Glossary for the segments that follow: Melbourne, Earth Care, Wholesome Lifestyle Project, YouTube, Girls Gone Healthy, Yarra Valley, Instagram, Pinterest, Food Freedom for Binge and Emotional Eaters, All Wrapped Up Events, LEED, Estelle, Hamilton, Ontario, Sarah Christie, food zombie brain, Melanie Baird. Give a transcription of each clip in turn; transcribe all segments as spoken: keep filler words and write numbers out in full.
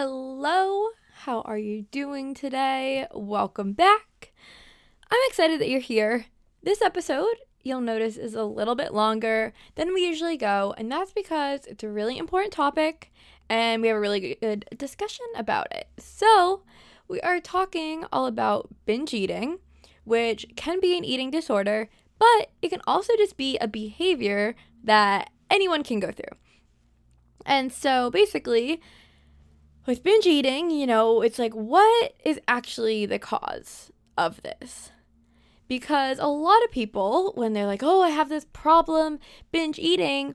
Hello, how are you doing today? Welcome back. I'm excited that you're here. This episode, you'll notice, is a little bit longer than we usually go, and that's because it's a really important topic and we have a really good discussion about it. So we are talking all about binge eating, which can be an eating disorder, but it can also just be a behavior that anyone can go through. And so basically, with binge eating, you know, it's like, what is actually the cause of this? Because a lot of people, when they're like, oh, I have this problem, binge eating,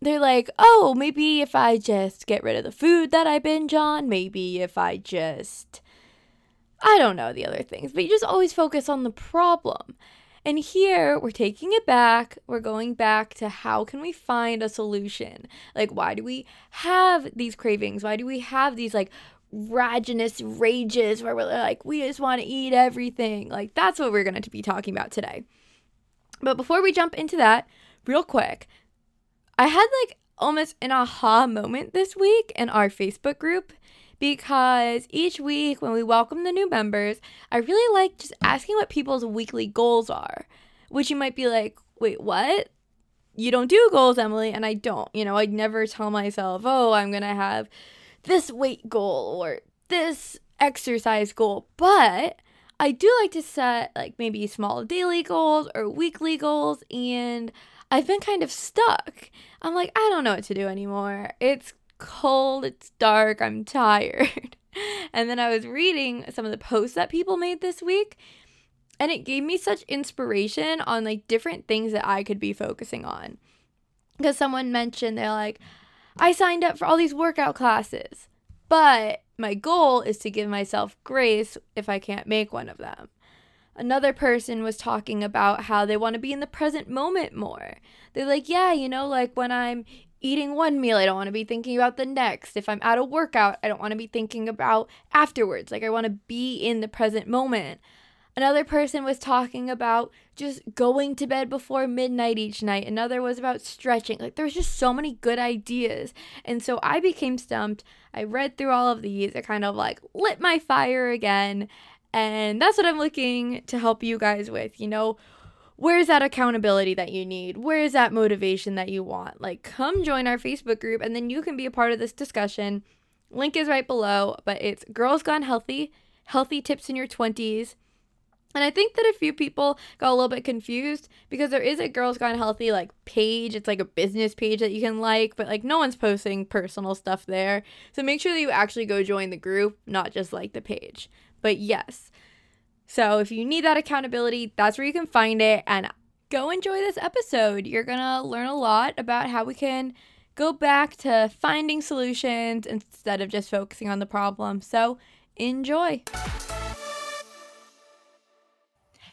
they're like, oh, maybe if I just get rid of the food that I binge on, maybe if I just, I don't know, the other things. But you just always focus on the problem. And here, we're taking it back, we're going back to how can we find a solution? Like, why do we have these cravings? Why do we have these, like, ravenous rages where we're like, we just want to eat everything? Like, that's what we're going to be talking about today. But before we jump into that, real quick, I had, like, almost an aha moment this week in our Facebook group. Because each week when we welcome the new members, I really like just asking what people's weekly goals are, which you might be like, wait, what? You don't do goals, Emily. And I don't, you know, I'd never tell myself, oh, I'm going to have this weight goal or this exercise goal. But I do like to set like maybe small daily goals or weekly goals. And I've been kind of stuck. I'm like, I don't know what to do anymore. It's cold, it's dark, I'm tired. And then I was reading some of the posts that people made this week, and it gave me such inspiration on like different things that I could be focusing on. Because someone mentioned, they're like, I signed up for all these workout classes, but my goal is to give myself grace if I can't make one of them. Another person was talking about how they want to be in the present moment more. They're like, yeah, you know, like when I'm eating one meal, I don't want to be thinking about the next. If I'm at a workout, I don't want to be thinking about afterwards. Like, I want to be in the present moment. Another person was talking about just going to bed before midnight each night. Another was about stretching. Like, there's just so many good ideas. And so I became stumped. I read through all of these. It kind of like lit my fire again. And that's what I'm looking to help you guys with, you know. Where's that accountability that you need? Where's that motivation that you want? Like, come join our Facebook group, and then you can be a part of this discussion. Link is right below, but it's Girls Gone Healthy, Healthy Tips in Your twenties. And I think that a few people got a little bit confused because there is a Girls Gone Healthy, like, page. It's, like, a business page that you can like, but, like, no one's posting personal stuff there. So make sure that you actually go join the group, not just like the page. But, yes. So if you need that accountability, that's where you can find it. And go enjoy this episode. You're going to learn a lot about how we can go back to finding solutions instead of just focusing on the problem. So enjoy.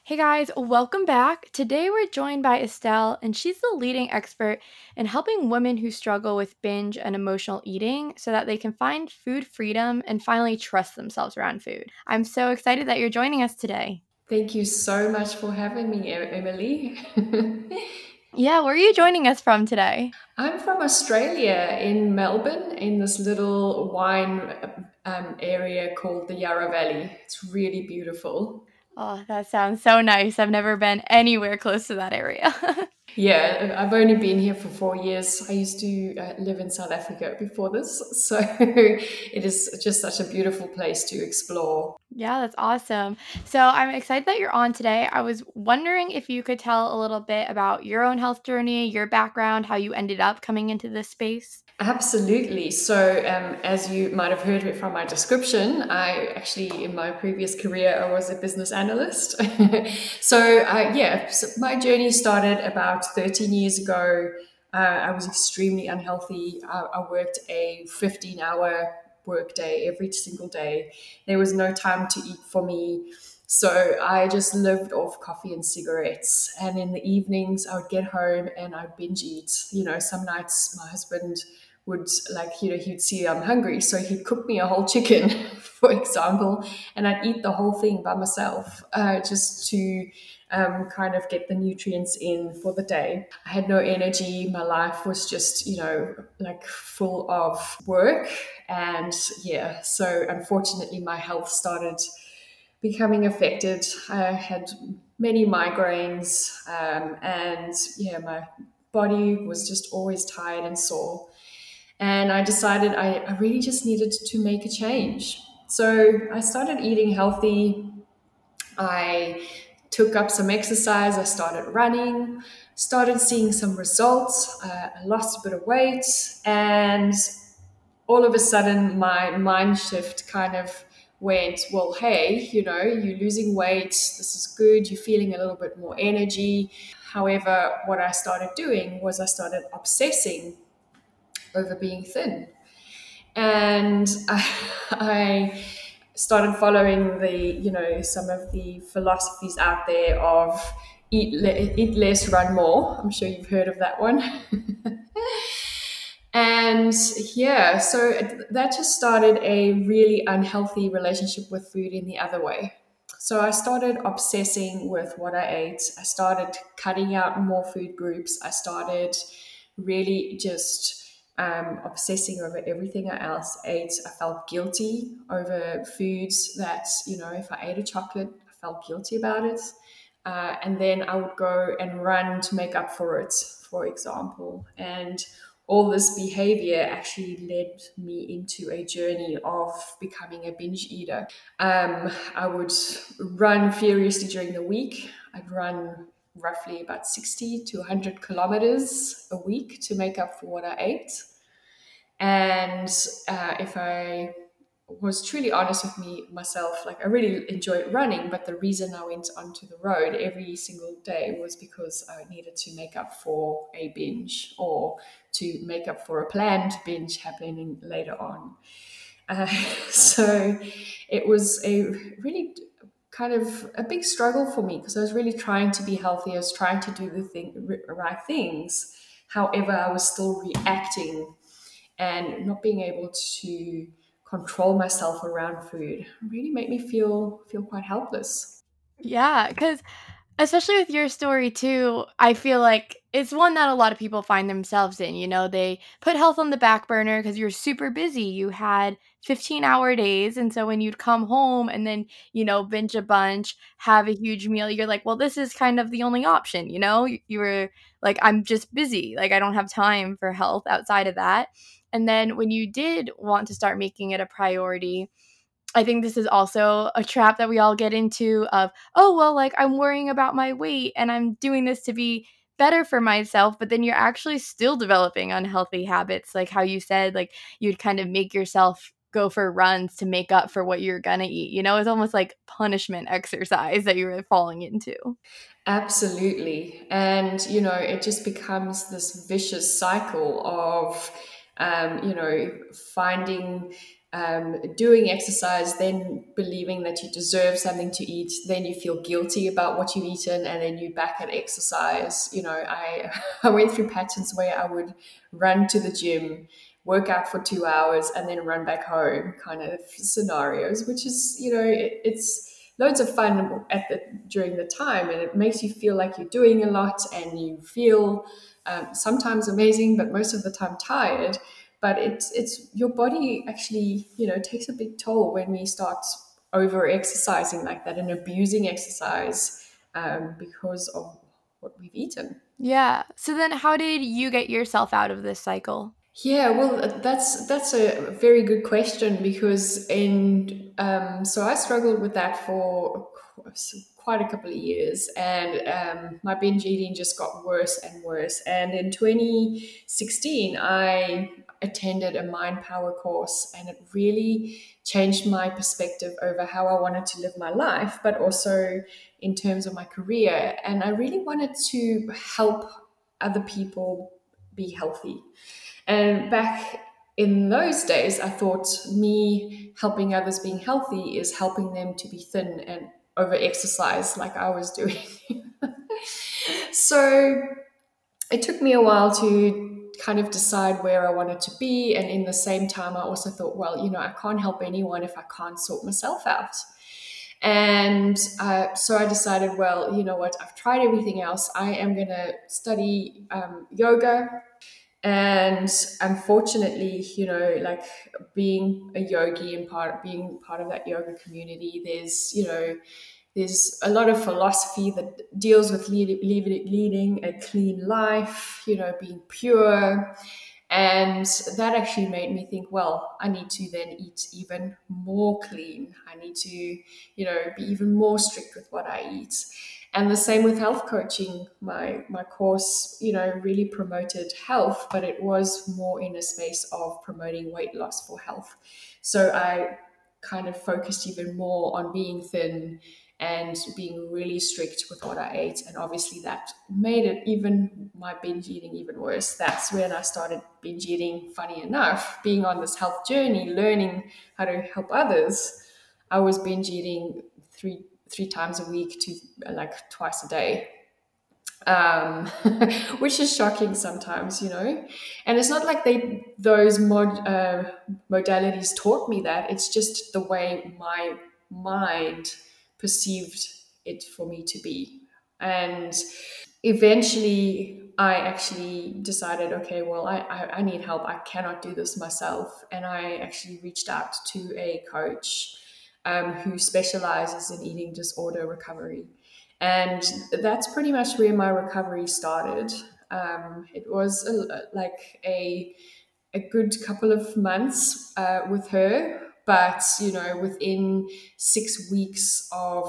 Hey guys, welcome back. Today we're joined by Estelle, and she's the leading expert in helping women who struggle with binge and emotional eating so that they can find food freedom and finally trust themselves around food. I'm so excited that you're joining us today. Thank you so much for having me, Emily. Yeah, where are you joining us from today? I'm from Australia, in Melbourne, in this little wine um, area called the Yarra Valley. It's really beautiful. Oh, that sounds so nice. I've never been anywhere close to that area. Yeah, I've only been here for four years. I used to uh, live in South Africa before this. So it is just such a beautiful place to explore. Yeah, that's awesome. So I'm excited that you're on today. I was wondering if you could tell a little bit about your own health journey, your background, how you ended up coming into this space. Absolutely. So um, as you might have heard from my description, I actually, in my previous career, I was a business analyst. so uh, yeah, so my journey started about thirteen years ago. Uh, I was extremely unhealthy. I, I worked a fifteen hour work day every single day. There was no time to eat for me. So I just lived off coffee and cigarettes. And in the evenings, I would get home and I'd binge eat. You know, some nights my husband would, like, you know, he'd see I'm hungry, so he'd cook me a whole chicken, for example, and I'd eat the whole thing by myself, uh, just to um, kind of get the nutrients in for the day. I had no energy. My life was just, you know, like full of work. And yeah, so unfortunately, my health started becoming affected. I had many migraines, um, and yeah, my body was just always tired and sore. And I decided I, I really just needed to make a change. So I started eating healthy. I took up some exercise. I started running, started seeing some results. Uh, I lost a bit of weight. And all of a sudden, my mind shift kind of went, well, hey, you know, you're losing weight. This is good. You're feeling a little bit more energy. However, what I started doing was I started obsessing over being thin. And I, I started following the, you know, some of the philosophies out there of eat, le- eat less, run more. I'm sure you've heard of that one. And yeah, so it, that just started a really unhealthy relationship with food in the other way. So I started obsessing with what I ate. I started cutting out more food groups. I started really just Um, obsessing over everything I else ate. I felt guilty over foods that, you know, if I ate a chocolate, I felt guilty about it. Uh, and then I would go and run to make up for it, for example. And all this behavior actually led me into a journey of becoming a binge eater. Um, I would run furiously during the week. I'd run roughly about sixty to one hundred kilometers a week to make up for what I ate. And uh, if I was truly honest with me myself, like I really enjoyed running, but the reason I went onto the road every single day was because I needed to make up for a binge or to make up for a planned binge happening later on. Uh, so it was a really kind of a big struggle for me because I was really trying to be healthy. I was trying to do the thing, right things. However, I was still reacting and not being able to control myself around food. It really made me feel feel quite helpless. Yeah, because especially with your story too, I feel like it's one that a lot of people find themselves in. You know, they put health on the back burner because you're super busy. You had fifteen hour days. And so when you'd come home and then, you know, binge a bunch, have a huge meal, you're like, well, this is kind of the only option. You know, you, you were like, I'm just busy. Like, I don't have time for health outside of that. And then when you did want to start making it a priority, I think this is also a trap that we all get into of, oh, well, like I'm worrying about my weight and I'm doing this to be better for myself, but then you're actually still developing unhealthy habits. Like how you said, like you'd kind of make yourself go for runs to make up for what you're going to eat. You know, it's almost like punishment exercise that you're falling into. Absolutely. And, you know, it just becomes this vicious cycle of, um, you know, finding Um, doing exercise, then believing that you deserve something to eat, then you feel guilty about what you've eaten, and then you're back at exercise. You know, I, I went through patterns where I would run to the gym, work out for two hours, and then run back home kind of scenarios, which is, you know, it, it's loads of fun at the, during the time, and it makes you feel like you're doing a lot, and you feel um, sometimes amazing, but most of the time tired. But it's it's your body actually, you know, takes a big toll when we start over exercising like that and abusing exercise um, because of what we've eaten. Yeah. So then how did you get yourself out of this cycle? Yeah, well, that's that's a very good question because in um, so I struggled with that for quite a couple of years, and um, my binge eating just got worse and worse. And in twenty sixteen, I attended a Mind Power course, and it really changed my perspective over how I wanted to live my life, but also in terms of my career. And I really wanted to help other people be healthy. And back in those days, I thought me helping others being healthy is helping them to be thin and over exercise like I was doing. So it took me a while to kind of decide where I wanted to be. And in the same time, I also thought, well, you know, I can't help anyone if I can't sort myself out. And uh, so I decided, well, you know what, I've tried everything else. I am going to study um, yoga. And unfortunately, you know, like being a yogi and part being part of that yoga community, there's, you know, there's a lot of philosophy that deals with lead, lead, leading a clean life, you know, being pure. And that actually made me think, well, I need to then eat even more clean. I need to, you know, be even more strict with what I eat. And the same with health coaching. My my course, you know, really promoted health, but it was more in a space of promoting weight loss for health. So I kind of focused even more on being thin and being really strict with what I ate. And obviously that made it even my binge eating even worse. That's when I started binge eating, funny enough, being on this health journey, learning how to help others. I was binge eating three three times a week to like twice a day, um, which is shocking sometimes, you know. And it's not like they those mod, uh, modalities taught me that. It's just the way my mind perceived it for me to be. And eventually I actually decided, okay, well, I, I, I need help. I cannot do this myself. And I actually reached out to a coach Um, who specializes in eating disorder recovery. And that's pretty much where my recovery started. Um, it was a, like a a good couple of months uh, with her, but, you know, within six weeks of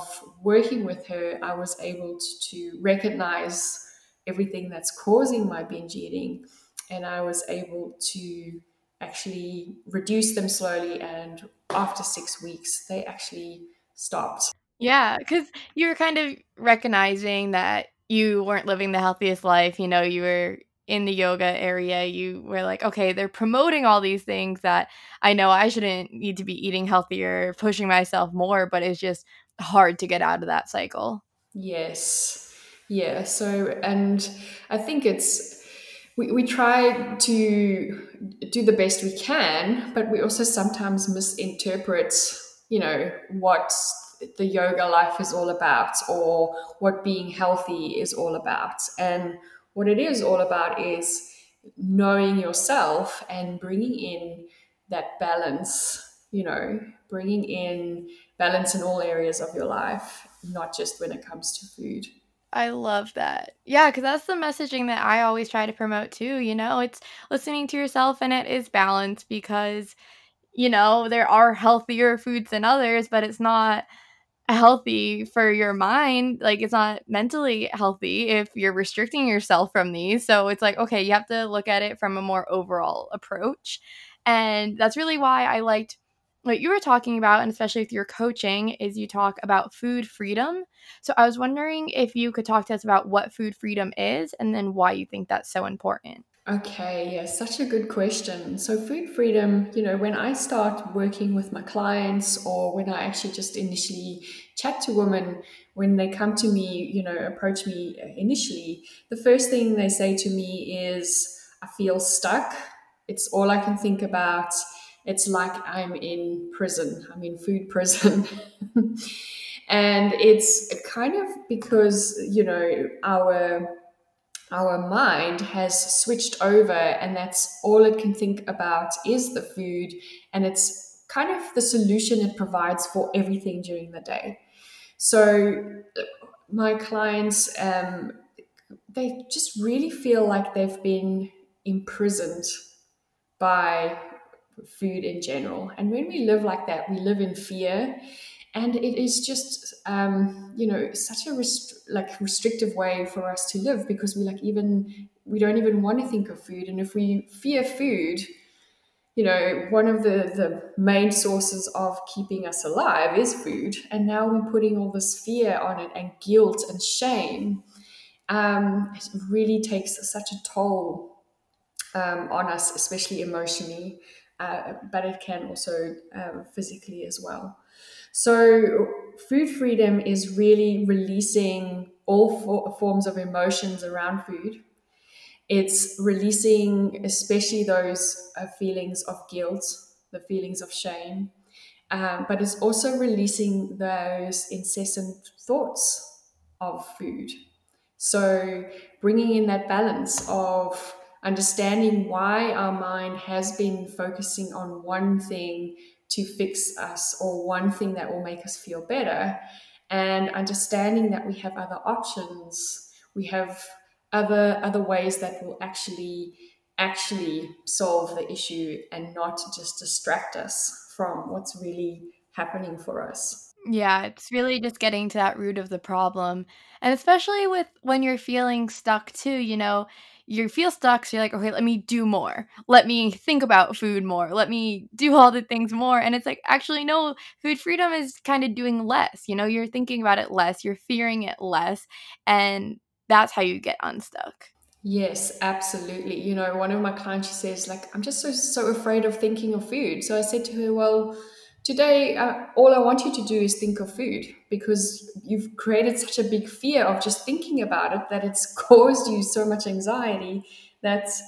working with her, I was able to recognize everything that's causing my binge eating. And I was able to actually reduce them slowly, and after six weeks they actually stopped. Yeah, because you were kind of recognizing that you weren't living the healthiest life. You know, you were in the yoga area, you were like, okay, they're promoting all these things that I know I shouldn't need to be eating healthier, pushing myself more, but it's just hard to get out of that cycle. Yes. Yeah. So, and I think it's We we try to do the best we can, but we also sometimes misinterpret, you know, what the yoga life is all about or what being healthy is all about. And what it is all about is knowing yourself and bringing in that balance, you know, bringing in balance in all areas of your life, not just when it comes to food. I love that. Yeah, because that's the messaging that I always try to promote too. You know, it's listening to yourself, and it is balanced because, you know, there are healthier foods than others, but it's not healthy for your mind. Like, it's not mentally healthy if you're restricting yourself from these. So it's like, okay, you have to look at it from a more overall approach. And that's really why I liked what you were talking about, and especially with your coaching, is you talk about food freedom. So I was wondering if you could talk to us about what food freedom is and then why you think that's so important. Okay, yeah, such a good question. So food freedom, you know, when I start working with my clients, or when I actually just initially chat to women, when they come to me, you know, approach me initially, the first thing they say to me is, I feel stuck. It's all I can think about. It's like I'm in prison. I'm in food prison. And it's kind of because, you know, our our mind has switched over, and that's all it can think about is the food. And it's kind of the solution it provides for everything during the day. So my clients, um, they just really feel like they've been imprisoned by food in general. And when we live like that, we live in fear, and it is just um you know such a rest- like restrictive way for us to live, because we like even we don't even want to think of food. And if we fear food, you know, one of the the main sources of keeping us alive is food, and now we're putting all this fear on it, and guilt and shame. Um it really takes such a toll um on us, especially emotionally. Uh, but it can also uh, physically as well. So food freedom is really releasing all for- forms of emotions around food, It's releasing especially those uh, feelings of guilt, the feelings of shame, um, but it's also releasing those incessant thoughts of food. So bringing in that balance of understanding why our mind has been focusing on one thing to fix us or one thing that will make us feel better, and understanding that we have other options, we have other other ways that will actually actually solve the issue and not just distract us from what's really happening for us. Yeah, it's really just getting to that root of the problem. And especially with when you're feeling stuck too, you know, you feel stuck, so you're like, okay, let me do more. Let me think about food more. Let me do all the things more. And it's like, actually, no, food freedom is kind of doing less. You know, you're thinking about it less. You're fearing it less. And that's how you get unstuck. Yes, absolutely. You know, one of my clients, she says, like, I'm just so, so afraid of thinking of food. So I said to her, well, today, uh, all I want you to do is think of food, because you've created such a big fear of just thinking about it that it's caused you so much anxiety. That's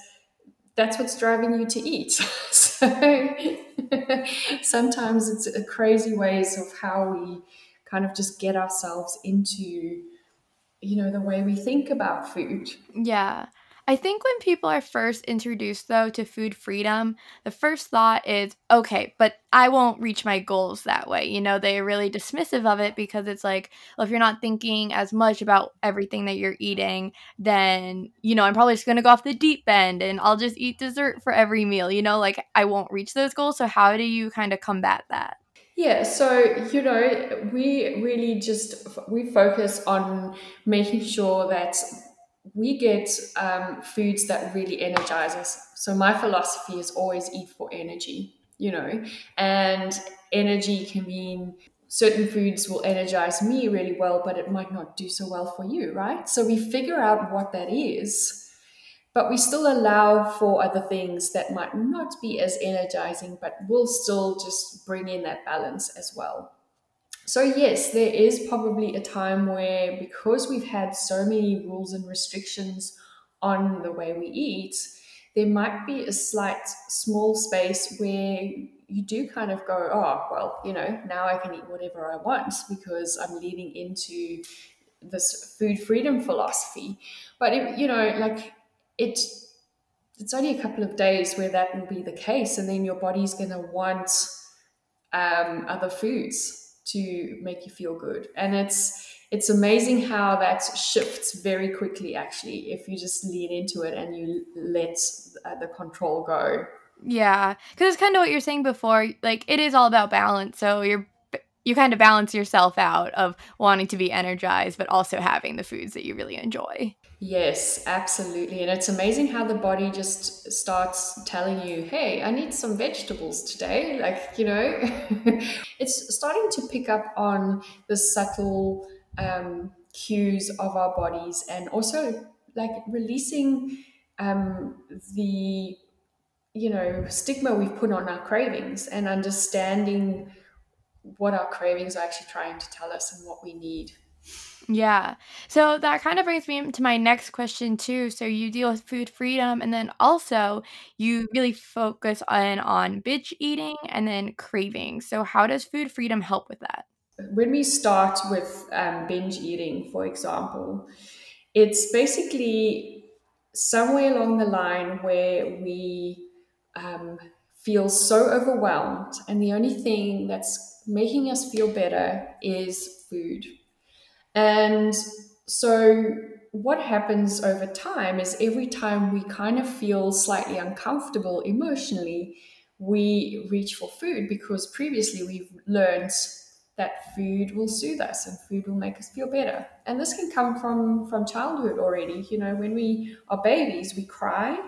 that's what's driving you to eat. So sometimes it's a crazy ways of how we kind of just get ourselves into, you know, the way we think about food. Yeah. I think when people are first introduced, though, to food freedom, the first thought is, okay, but I won't reach my goals that way. You know, they're really dismissive of it because it's like, well, if you're not thinking as much about everything that you're eating, then, you know, I'm probably just going to go off the deep end and I'll just eat dessert for every meal. You know, like I won't reach those goals. So how do you kind of combat that? Yeah, so, you know, we really just, we focus on making sure that we get um, foods that really energize us. So my philosophy is always eat for energy, you know, and energy can mean certain foods will energize me really well, but it might not do so well for you, right? So we figure out what that is, but we still allow for other things that might not be as energizing, but we'll still just bring in that balance as well. So yes, there is probably a time where, because we've had so many rules and restrictions on the way we eat, there might be a slight small space where you do kind of go, oh, well, you know, now I can eat whatever I want because I'm leaning into this food freedom philosophy. But, it, you know, like it, it's only a couple of days where that will be the case, and then your body's going to want um, other foods to make you feel good. And it's it's amazing how that shifts very quickly, actually, if you just lean into it and you let uh, the control go. Yeah, because it's kind of what you're saying before, like it is all about balance. So you're you kind of balance yourself out of wanting to be energized, but also having the foods that you really enjoy. Yes, absolutely. And it's amazing how the body just starts telling you, hey, I need some vegetables today. Like, you know, it's starting to pick up on the subtle um, cues of our bodies, and also like releasing um, the, you know, stigma we've put on our cravings, and understanding what our cravings are actually trying to tell us and what we need. Yeah. So that kind of brings me to my next question too. So you deal with food freedom, and then also you really focus on, on binge eating and then cravings. So how does food freedom help with that? When we start with um, binge eating, for example, it's basically somewhere along the line where we um, feel so overwhelmed, and the only thing that's making us feel better is food. And so what happens over time is, every time we kind of feel slightly uncomfortable emotionally, we reach for food, because previously we've learned that food will soothe us and food will make us feel better. And this can come from, from childhood already. You know, when we are babies, we cry.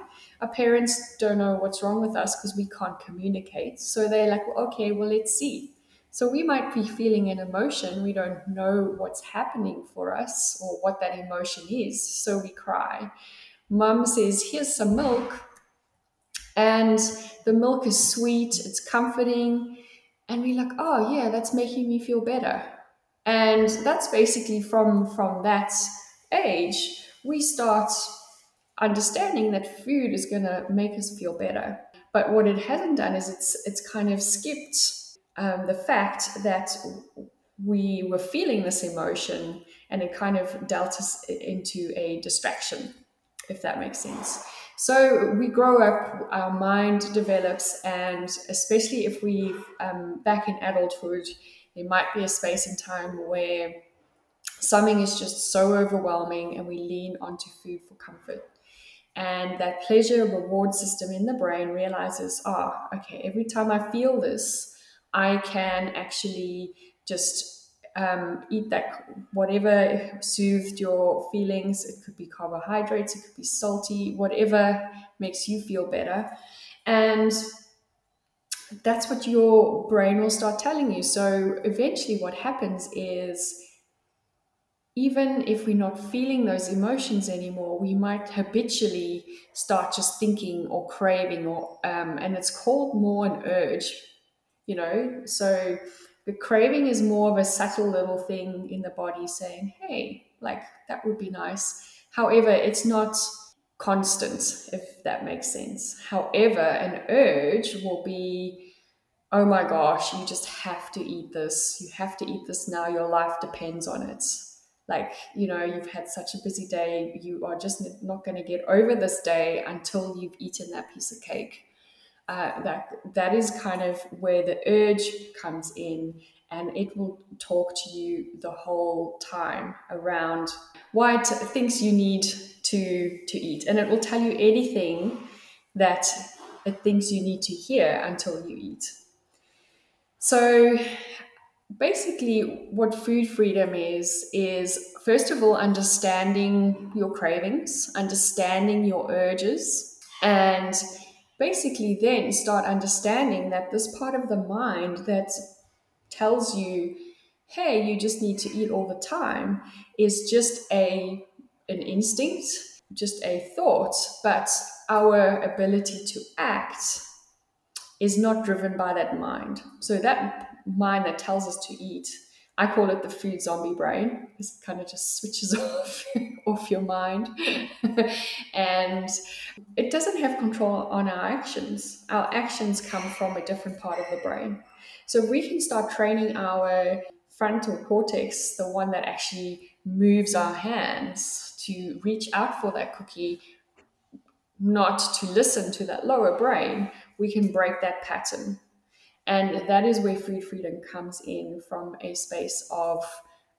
Our parents don't know what's wrong with us because we can't communicate. So they're like, well, okay, well, let's see. So we might be feeling an emotion. We don't know what's happening for us or what that emotion is. So we cry. Mum says, here's some milk. And the milk is sweet. It's comforting. And we're like, oh, yeah, that's making me feel better. And that's basically from, from that age, we start understanding that food is going to make us feel better. But what it hasn't done is it's it's kind of skipped um, the fact that we were feeling this emotion, and it kind of dealt us into a distraction, if that makes sense. So we grow up, our mind develops, and especially if we um, back in adulthood, there might be a space and time where something is just so overwhelming and we lean onto food for comfort. And that pleasure reward system in the brain realizes, oh, okay, every time I feel this, I can actually just um, eat that, whatever soothed your feelings. It could be carbohydrates, it could be salty, whatever makes you feel better. And that's what your brain will start telling you. So eventually what happens is, even if we're not feeling those emotions anymore, we might habitually start just thinking or craving, or um, and it's called more an urge, you know. So the craving is more of a subtle little thing in the body saying, hey, like that would be nice. However, it's not constant, if that makes sense. However, an urge will be, oh my gosh, you just have to eat this. You have to eat this now. Your life depends on it. Like, you know, you've had such a busy day. You are just not going to get over this day until you've eaten that piece of cake. Uh, that that is kind of where the urge comes in, and it will talk to you the whole time around why it thinks you need to to eat. And it will tell you anything that it thinks you need to hear until you eat. So basically, what food freedom is, is first of all, understanding your cravings, understanding your urges, and basically then start understanding that this part of the mind that tells you, hey, you just need to eat all the time, is just a an instinct, just a thought, but our ability to act is not driven by that mind. So that mind that tells us to eat, I call it the food zombie brain. This kind of just switches off off your mind, and it doesn't have control on our actions. Our actions come from a different part of the brain. So we can start training our frontal cortex, the one that actually moves our hands to reach out for that cookie, not to listen to that lower brain. We can break that pattern. And that is where food freedom comes in, from a space of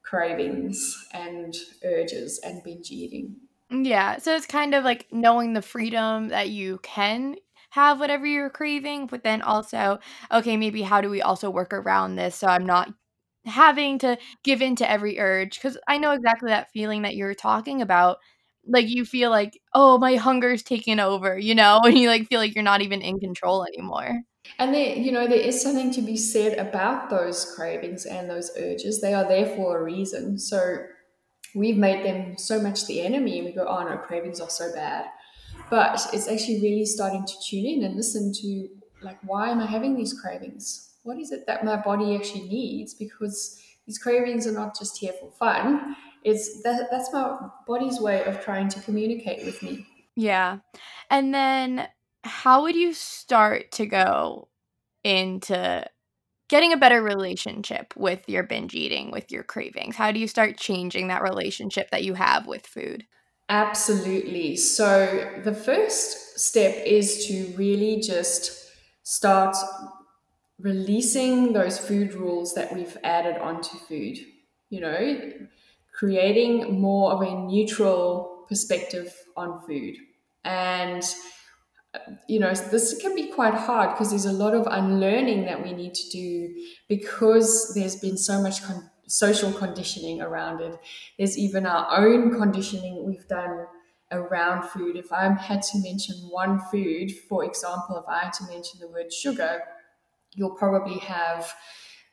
cravings and urges and binge eating. Yeah. So it's kind of like knowing the freedom that you can have whatever you're craving, but then also, okay, maybe how do we also work around this so I'm not having to give in to every urge? Because I know exactly that feeling that you're talking about. Like you feel like, oh, my hunger's taken over, you know, and you like feel like you're not even in control anymore. And there, you know, there is something to be said about those cravings and those urges. They are there for a reason. So we've made them so much the enemy, and we go, oh no, cravings are so bad. But it's actually really starting to tune in and listen to, like, why am I having these cravings? What is it that my body actually needs? Because these cravings are not just here for fun. It's that, that's my body's way of trying to communicate with me. Yeah. And then how would you start to go into getting a better relationship with your binge eating, with your cravings? How do you start changing that relationship that you have with food? Absolutely. So the first step is to really just start releasing those food rules that we've added onto food, you know, creating more of a neutral perspective on food. And you know, this can be quite hard because there's a lot of unlearning that we need to do, because there's been so much con- social conditioning around it. There's even our own conditioning we've done around food. If I had to mention one food, for example, if I had to mention the word sugar, you'll probably have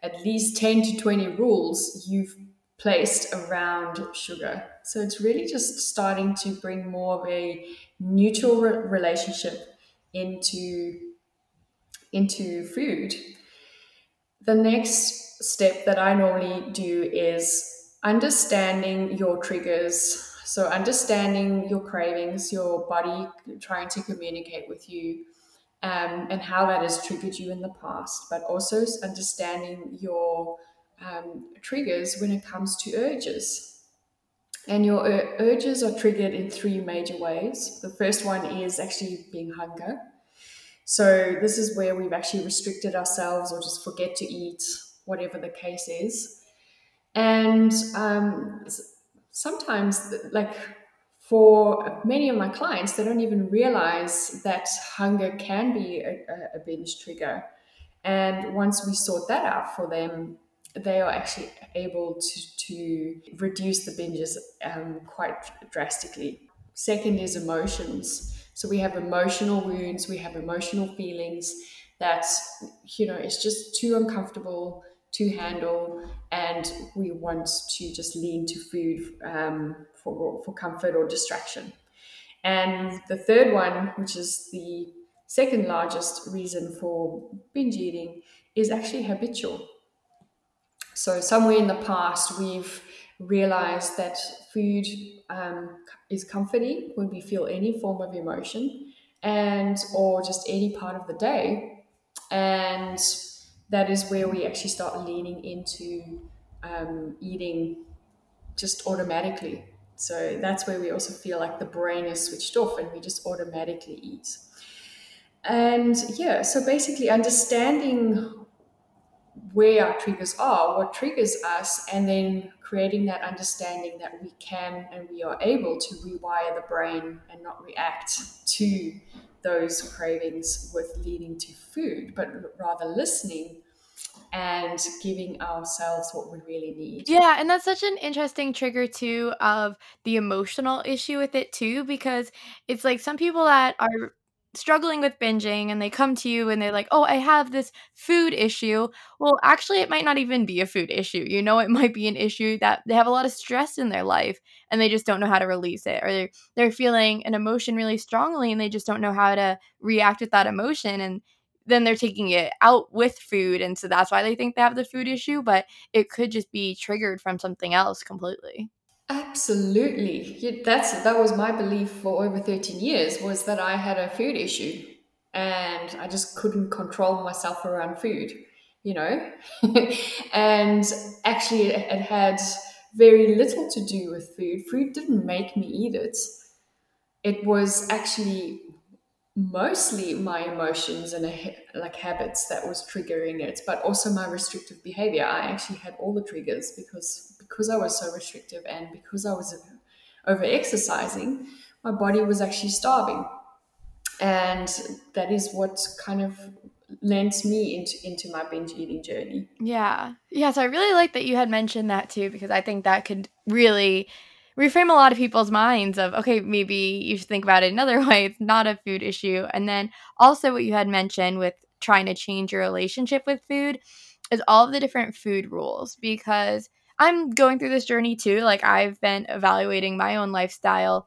at least ten to twenty rules you've placed around sugar. So it's really just starting to bring more of a neutral re- relationship into, into food. The next step that I normally do is understanding your triggers. So understanding your cravings, your body trying to communicate with you, um, and how that has triggered you in the past, but also understanding your um, triggers when it comes to urges. And your ur- urges are triggered in three major ways. The first one is actually being hunger. So this is where we've actually restricted ourselves or just forget to eat, whatever the case is. And um, sometimes, like for many of my clients, they don't even realize that hunger can be a, a binge trigger. And once we sort that out for them, they are actually able to, to reduce the binges um, quite drastically. Second is emotions. So we have emotional wounds, we have emotional feelings that, you know, it's just too uncomfortable to handle, and we want to just lean to food um, for, for comfort or distraction. And the third one, which is the second largest reason for binge eating, is actually habitual. So somewhere in the past, we've realized that food um, is comforting when we feel any form of emotion and or just any part of the day. And that is where we actually start leaning into um, eating just automatically. So that's where we also feel like the brain is switched off and we just automatically eat. And yeah, so basically understanding where our triggers are, what triggers us, and then creating that understanding that we can and we are able to rewire the brain and not react to those cravings with leading to food, but rather listening and giving ourselves what we really need. Yeah, and that's such an interesting trigger too of the emotional issue with it too, because it's like some people that are struggling with binging and they come to you and they're like, oh, I have this food issue. Well, actually, it might not even be a food issue. You know, it might be an issue that they have a lot of stress in their life and they just don't know how to release it, or they're, they're feeling an emotion really strongly and they just don't know how to react with that emotion. And then they're taking it out with food. And so that's why they think they have the food issue, but it could just be triggered from something else completely. Absolutely. That's that was my belief for over thirteen years, was that I had a food issue and I just couldn't control myself around food, you know. And actually it had very little to do with food. Food didn't make me eat it. It was actually mostly my emotions and a, like habits that was triggering it, but also my restrictive behavior. I actually had all the triggers because because I was so restrictive, and because I was over exercising, my body was actually starving. And that is what kind of lent me into, into my binge eating journey. Yeah. Yeah. So I really like that you had mentioned that too, because I think that could really reframe a lot of people's minds of, okay, maybe you should think about it another way. It's not a food issue. And then also what you had mentioned with trying to change your relationship with food is all of the different food rules, because I'm going through this journey too. Like, I've been evaluating my own lifestyle,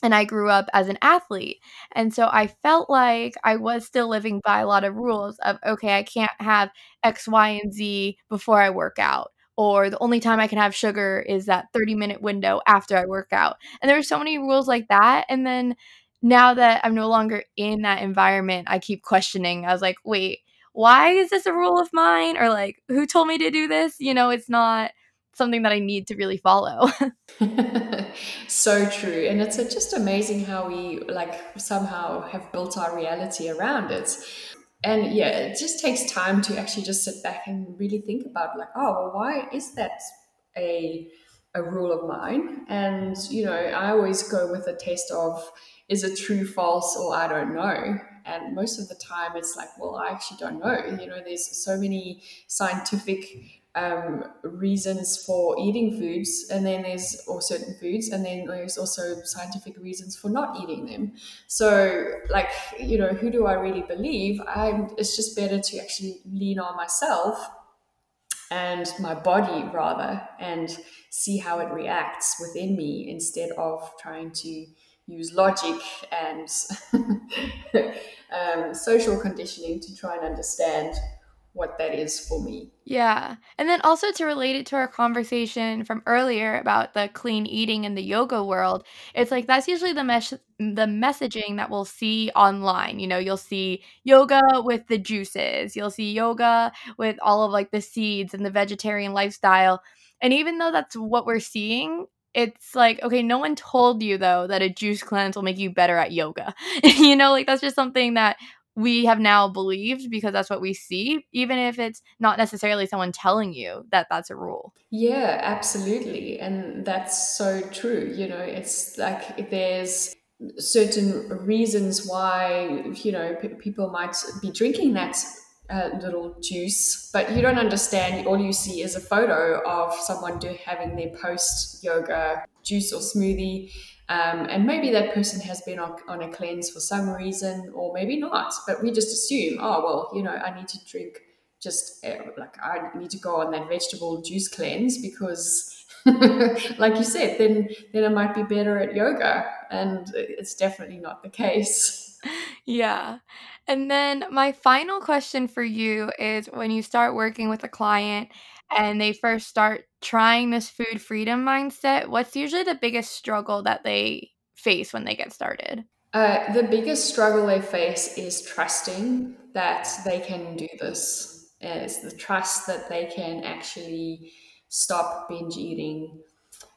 and I grew up as an athlete. And so I felt like I was still living by a lot of rules of, okay, I can't have X, Y, and Z before I work out, or the only time I can have sugar is that thirty minute window after I work out. And there are so many rules like that. And then now that I'm no longer in that environment, I keep questioning. I was like, wait, why is this a rule of mine? Or like, who told me to do this? You know, it's not something that I need to really follow. So true. And it's just amazing how we like somehow have built our reality around it. And yeah, it just takes time to actually just sit back and really think about like, oh, well, why is that a a rule of mine? And, you know, I always go with a test of, is it true, false, or I don't know? And most of the time it's like, well, I actually don't know. You know, there's so many scientific Um, reasons for eating foods, and then there's or certain foods, and then there's also scientific reasons for not eating them. So, like, you know, who do I really believe? I'm, it's just better to actually lean on myself and my body rather, and see how it reacts within me, instead of trying to use logic and um, social conditioning to try and understand what that is for me. Yeah. And then also to relate it to our conversation from earlier about the clean eating in the yoga world, it's like that's usually the mes- the messaging that we'll see online. You know, you'll see yoga with the juices. You'll see yoga with all of like the seeds and the vegetarian lifestyle. And even though that's what we're seeing, it's like, okay, no one told you though that a juice cleanse will make you better at yoga. You know, like that's just something that we have now believed because that's what we see, even if it's not necessarily someone telling you that that's a rule. Yeah, absolutely. And that's so true. You know, it's like there's certain reasons why, you know, p- people might be drinking that uh, little juice, but you don't understand. All you see is a photo of someone do, having their post-yoga juice or smoothie. Um, and maybe that person has been on, on a cleanse for some reason, or maybe not, but we just assume, oh, well, you know, I need to drink just uh, like I need to go on that vegetable juice cleanse because like you said, then, then I might be better at yoga, and it's definitely not the case. Yeah. And then my final question for you is when you start working with a client and they first start trying this food freedom mindset, what's usually the biggest struggle that they face when they get started? Uh, the biggest struggle they face is trusting that they can do this. And it's the trust that they can actually stop binge eating.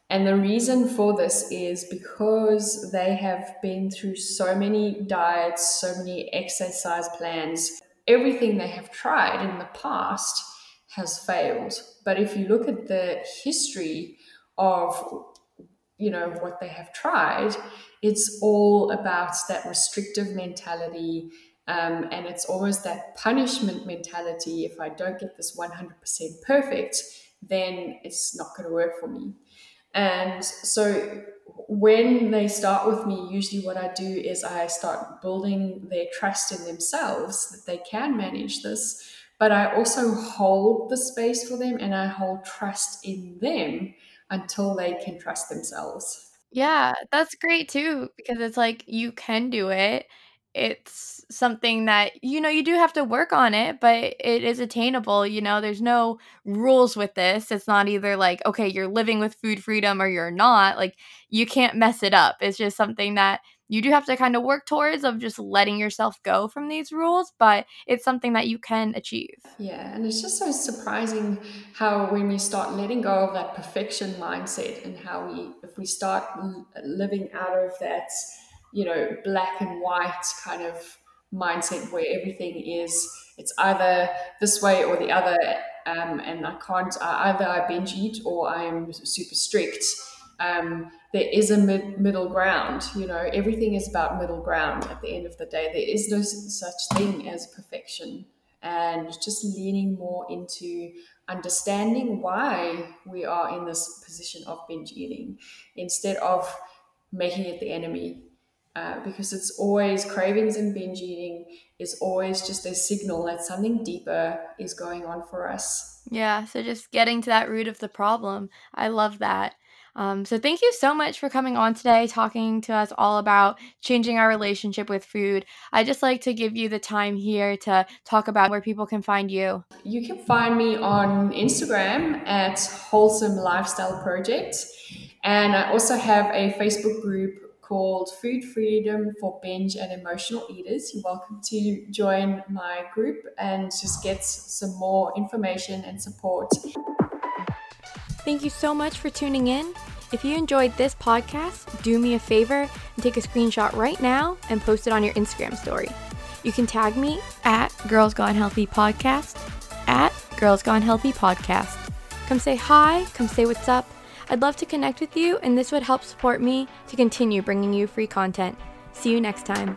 And the reason for this is because they have been through so many diets, so many exercise plans. Everything they have tried in the past has failed. But if you look at the history of, you know, what they have tried, it's all about that restrictive mentality, um, and it's almost that punishment mentality. If I don't get this one hundred percent perfect, then it's not going to work for me. And so when they start with me, usually what I do is I start building their trust in themselves that they can manage this. But I also hold the space for them, and I hold trust in them until they can trust themselves. Yeah, that's great too, because it's like you can do it. It's something that, you know, you do have to work on it, but it is attainable. You know, there's no rules with this. It's not either like, okay, you're living with food freedom or you're not. Like, you can't mess it up. It's just something that you do have to kind of work towards, of just letting yourself go from these rules, but it's something that you can achieve. Yeah, and it's just so surprising how when we start letting go of that perfection mindset, and how we, if we start living out of that, you know, black and white kind of mindset where everything is, it's either this way or the other, um, and I can't, either I binge eat or I'm super strict. Um, there is a mid- middle ground, you know, everything is about middle ground at the end of the day. There is no such thing as perfection, and just leaning more into understanding why we are in this position of binge eating instead of making it the enemy, uh, because it's always cravings, and binge eating is always just a signal that something deeper is going on for us. Yeah. So just getting to that root of the problem. I love that. Um, so thank you so much for coming on today, talking to us all about changing our relationship with food. I just like to give you the time here to talk about where people can find you. You can find me on Instagram at Wholesome Lifestyle Project. And I also have a Facebook group called Food Freedom for Binge and Emotional Eaters. You're welcome to join my group and just get some more information and support. Thank you so much for tuning in. If you enjoyed this podcast, do me a favor and take a screenshot right now and post it on your Instagram story. You can tag me at Girls Gone Healthy Podcast, at Girls Gone Healthy Podcast. Come say hi, come say what's up. I'd love to connect with you, and this would help support me to continue bringing you free content. See you next time.